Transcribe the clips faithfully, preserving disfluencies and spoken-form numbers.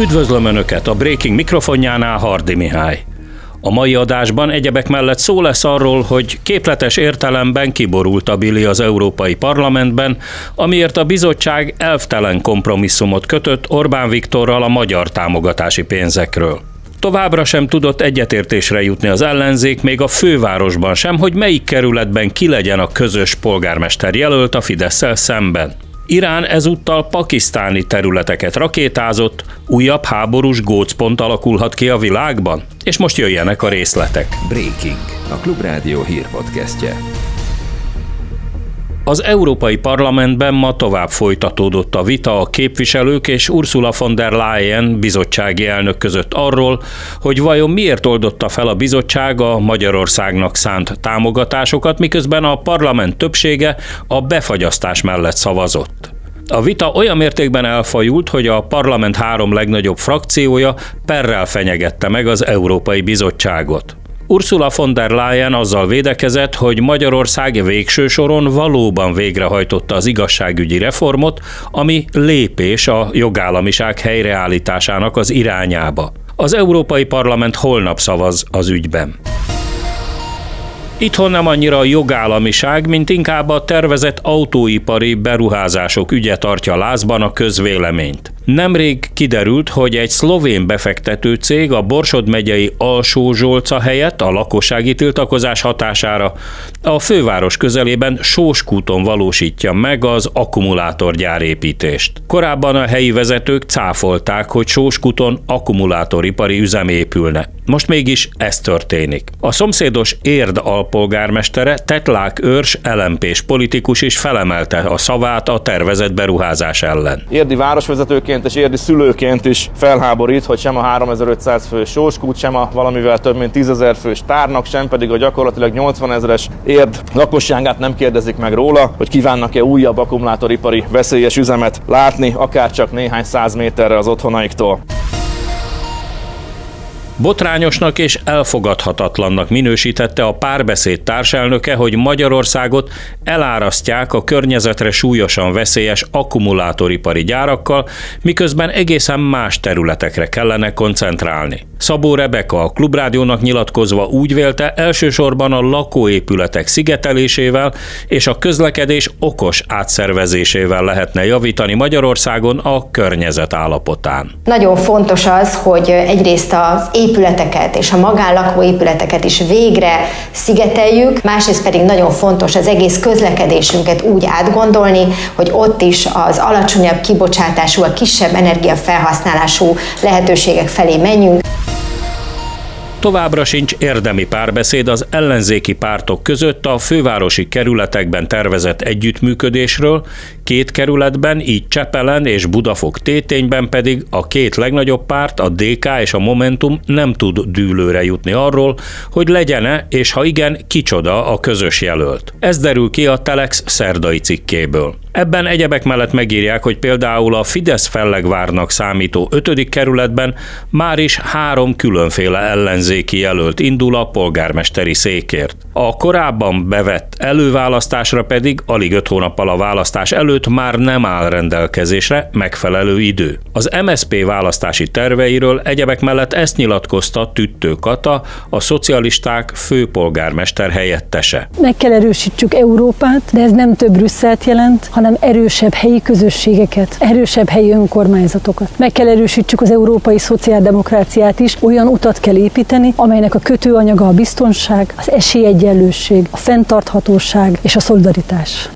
Üdvözlöm Önöket! A Breaking mikrofonjánál Hardy Mihály. A mai adásban egyebek mellett szó lesz arról, hogy képletes értelemben kiborult a bili az Európai Parlamentben, amiért a bizottság elvtelen kompromisszumot kötött Orbán Viktorral a magyar támogatási pénzekről. Továbbra sem tudott egyetértésre jutni az ellenzék, még a fővárosban sem, hogy melyik kerületben ki legyen a közös polgármester jelölt a Fidesszel szemben. Irán ezúttal pakisztáni területeket rakétázott, újabb háborús gócpont alakulhat ki a világban, és most jöjjenek a részletek. Breaking, a Klubrádió hírpodcastje. Az Európai Parlamentben ma tovább folytatódott a vita a képviselők és Ursula von der Leyen bizottsági elnök között arról, hogy vajon miért oldotta fel a bizottság a Magyarországnak szánt támogatásokat, miközben a parlament többsége a befagyasztás mellett szavazott. A vita olyan mértékben elfajult, hogy a parlament három legnagyobb frakciója perrel fenyegette meg az Európai Bizottságot. Ursula von der Leyen azzal védekezett, hogy Magyarország végső soron valóban végrehajtotta az igazságügyi reformot, ami lépés a jogállamiság helyreállításának az irányába. Az Európai Parlament holnap szavaz az ügyben. Itthon nem annyira a jogállamiság, mint inkább a tervezett autóipari beruházások ügye tartja lázban a közvéleményt. Nemrég kiderült, hogy egy szlovén befektető cég a Borsod megyei Alsó Zsolca helyett a lakossági tiltakozás hatására a főváros közelében Sóskúton valósítja meg az akkumulátorgyár építést. Korábban a helyi vezetők cáfolták, hogy Sóskúton akkumulátoripari üzem épülne. Most mégis ez történik. A szomszédos Érd alpolgármestere, Tetlák Örs el em pés politikus is felemelte a szavát a tervezett beruházás ellen. Érdi városvezetőként és érdi szülőként is felháborít, hogy sem a háromezer-ötszáz fő Sóskút, sem a valamivel több mint tízezer fős Tárnak, sem pedig a gyakorlatilag nyolcvanezres Érd lakosságát nem kérdezik meg róla, hogy kívánnak-e újabb akkumulátoripari veszélyes üzemet látni, akár csak néhány száz méterre az otthonaiktól. Botrányosnak és elfogadhatatlannak minősítette a Párbeszéd társelnöke, hogy Magyarországot elárasztják a környezetre súlyosan veszélyes akkumulátoripari gyárakkal, miközben egészen más területekre kellene koncentrálni. Szabó Rebeka a Klubrádiónak nyilatkozva úgy vélte, elsősorban a lakóépületek szigetelésével és a közlekedés okos átszervezésével lehetne javítani Magyarországon a környezet állapotán. Nagyon fontos az, hogy egyrészt az épületeket és a magánlakó épületeket is végre szigeteljük, másrészt pedig nagyon fontos az egész közlekedésünket úgy átgondolni, hogy ott is az alacsonyabb kibocsátású, a kisebb energiafelhasználású lehetőségek felé menjünk. Továbbra sincs érdemi párbeszéd az ellenzéki pártok között a fővárosi kerületekben tervezett együttműködésről, két kerületben, így Csepelen és Budafok-Tétényben pedig a két legnagyobb párt, a dé ká és a Momentum nem tud dűlőre jutni arról, hogy legyen-e és ha igen, kicsoda a közös jelölt. Ez derül ki a Telex szerdai cikkéből. Ebben egyebek mellett megírják, hogy például a Fidesz-Fellegvárnak számító ötödik kerületben már is három különféle ellenzéki jelölt indul a polgármesteri székért. A korábban bevett előválasztásra pedig alig öt hónappal a választás előtt már nem áll rendelkezésre megfelelő idő. Az em es zé pé választási terveiről egyebek mellett ezt nyilatkozta Tüttő Kata, a szocialisták főpolgármester helyettese. Meg kell erősítsük Európát, de ez nem több Brüsszelt jelent, hanem erősebb helyi közösségeket, erősebb helyi önkormányzatokat. Meg kell erősítsük az európai szociáldemokráciát is, olyan utat kell építeni, amelynek a kötőanyaga a biztonság, az esélyegyenlőség, a fenntarthatóság és a szolidaritás.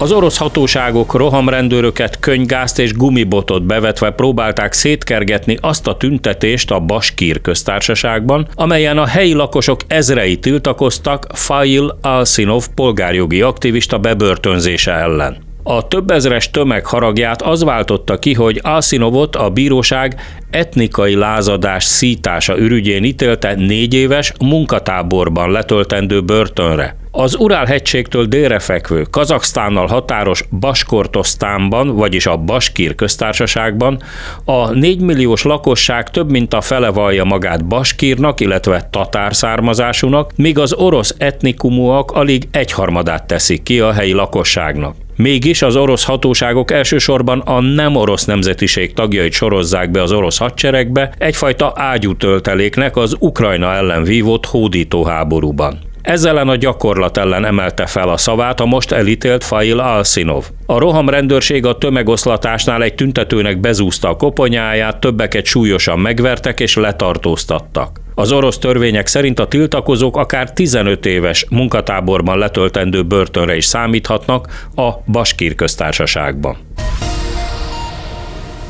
Az orosz hatóságok rohamrendőröket, könyvgázt és gumibotot bevetve próbálták szétkergetni azt a tüntetést a Baskír köztársaságban, amelyen a helyi lakosok ezrei tiltakoztak Fail Alszinov polgárjogi aktivista bebörtönzése ellen. A több ezres tömeg haragját az váltotta ki, hogy Alszinovot a bíróság etnikai lázadás szítása ürügyén ítélte négy éves munkatáborban letöltendő börtönre. Az Urál-hegységtől délre fekvő, Kazaksztánnal határos Baskortosztánban, vagyis a Baskír köztársaságban a négymilliós lakosság több mint a fele vallja magát baskírnak, illetve tatár származásúnak, míg az orosz etnikumúak alig egyharmadát teszik ki a helyi lakosságnak. Mégis az orosz hatóságok elsősorban a nem orosz nemzetiség tagjait sorozzák be az orosz hadseregbe, egyfajta ágyútölteléknek az Ukrajna ellen vívott hódító háborúban. Ez ellen a gyakorlat ellen emelte fel a szavát a most elítélt Fail Alszinov. A rohamrendőrség a tömegoszlatásnál egy tüntetőnek bezúzta a koponyáját, többeket súlyosan megvertek és letartóztattak. Az orosz törvények szerint a tiltakozók akár tizenöt éves munkatáborban letöltendő börtönre is számíthatnak a Baskír köztársaságban.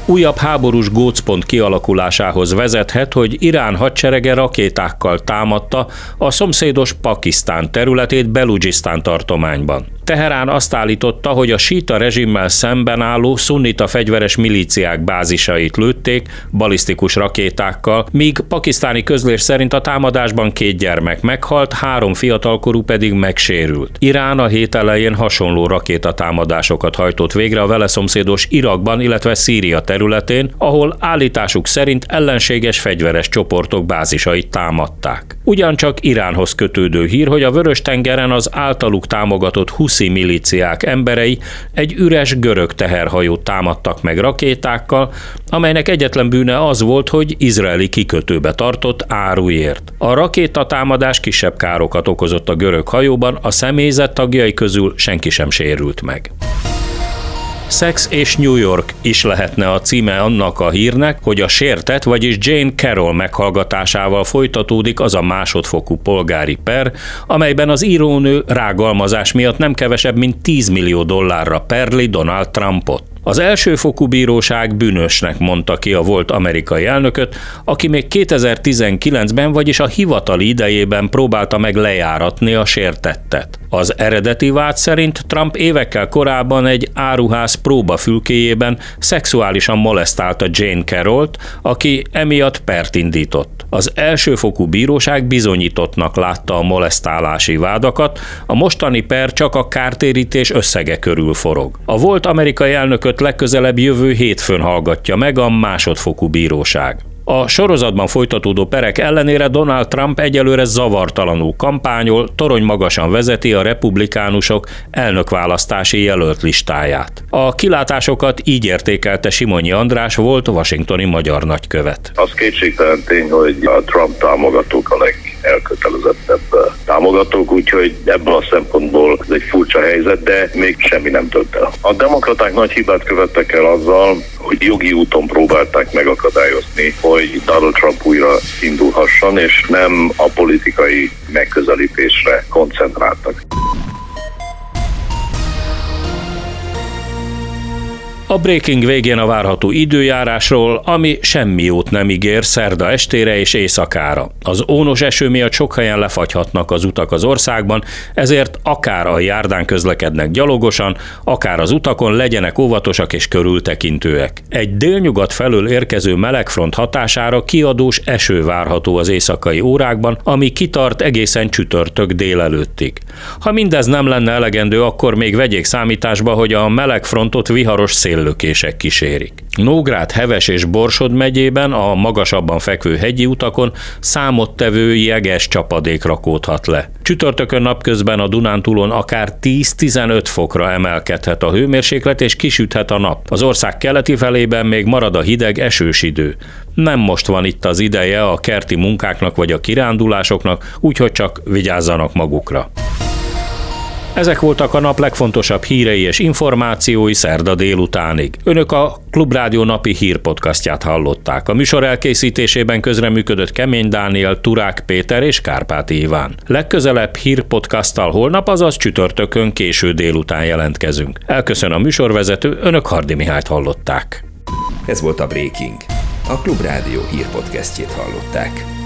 Újabb háborús gócpont kialakulásához vezethet, hogy Irán hadserege rakétákkal támadta a szomszédos Pakisztán területét Beludzsisztán tartományban. Teherán azt állította, hogy a síta rezsimmel szemben álló szunnita fegyveres milíciák bázisait lőtték balisztikus rakétákkal, míg pakisztáni közlés szerint a támadásban két gyermek meghalt, három fiatalkorú pedig megsérült. Irán a hét elején hasonló rakétatámadásokat hajtott végre a vele szomszédos Irakban, illetve Szíria területén, ahol állításuk szerint ellenséges fegyveres csoportok bázisait támadták. Ugyancsak Iránhoz kötődő hír, hogy a Vörös-tengeren az általuk támogatott huszi milíciák emberei egy üres görög teherhajót támadtak meg rakétákkal, amelynek egyetlen bűne az volt, hogy izraeli kikötőbe tartott áruért. A rakétatámadás kisebb károkat okozott a görög hajóban, a személyzet tagjai közül senki sem sérült meg. Szex és New York is lehetne a címe annak a hírnek, hogy a sértett, vagyis Jane Carroll meghallgatásával folytatódik az a másodfokú polgári per, amelyben az írónő rágalmazás miatt nem kevesebb, mint tíz millió dollárra perli Donald Trumpot. Az elsőfokú bíróság bűnösnek mondta ki a volt amerikai elnököt, aki még kétezer-tizenkilencben, vagyis a hivatali idejében próbálta meg lejáratni a sértettet. Az eredeti vád szerint Trump évekkel korábban egy áruház próbafülkéjében szexuálisan molesztálta Jane Carrollt, aki emiatt pert indított. Az elsőfokú bíróság bizonyítottnak látta a molesztálási vádakat, a mostani per csak a kártérítés összege körül forog. A volt amerikai elnököt legközelebb jövő hétfőn hallgatja meg a másodfokú bíróság. A sorozatban folytatódó perek ellenére Donald Trump egyelőre zavartalanul kampányol, torony magasan vezeti a republikánusok elnökválasztási jelölt listáját. A kilátásokat így értékelte Simonyi András, volt washingtoni magyar nagykövet. Az kétségtelen tény, hogy a Trump támogatók a legelkötelezettebb támogatók, úgyhogy ebből a szempontból ez egy furcsa helyzet, de még semmi nem tölt el. A demokraták nagy hibát követtek el azzal, hogy jogi úton próbálták megakadályozni, hogy Donald Trump újra indulhasson, és nem a politikai megközelítésre koncentráltak. A breaking végén a várható időjárásról, ami semmi jót nem ígér szerda estére és éjszakára. Az ónos eső miatt sok helyen lefagyhatnak az utak az országban, ezért akár a járdán közlekednek gyalogosan, akár az utakon legyenek óvatosak és körültekintőek. Egy délnyugat felől érkező melegfront hatására kiadós eső várható az éjszakai órákban, ami kitart egészen csütörtök délelőttig. Ha mindez nem lenne elegendő, akkor még vegyék számításba, hogy a melegfrontot viharos szél lökések kísérik. Nógrád, Heves és Borsod megyében a magasabban fekvő hegyi utakon számottevő jeges csapadék rakódhat le. Csütörtökön napközben a Dunántúlon akár tíz-tizenöt fokra emelkedhet a hőmérséklet és kisüthet a nap. Az ország keleti felében még marad a hideg, esős idő. Nem most van itt az ideje a kerti munkáknak vagy a kirándulásoknak, úgyhogy csak vigyázzanak magukra. Ezek voltak a nap legfontosabb hírei és információi szerda délutánig. Önök a Klubrádió napi hírpodcastját hallották. A műsor elkészítésében közreműködött Kemény Dániel, Turák Péter és Kárpát Iván. Legközelebb hírpodcasttal holnap, azaz csütörtökön késő délután jelentkezünk. Elköszön a műsorvezető, önök Hardy Mihályt hallották. Ez volt a Breaking. A Klubrádió hírpodcastjét hallották.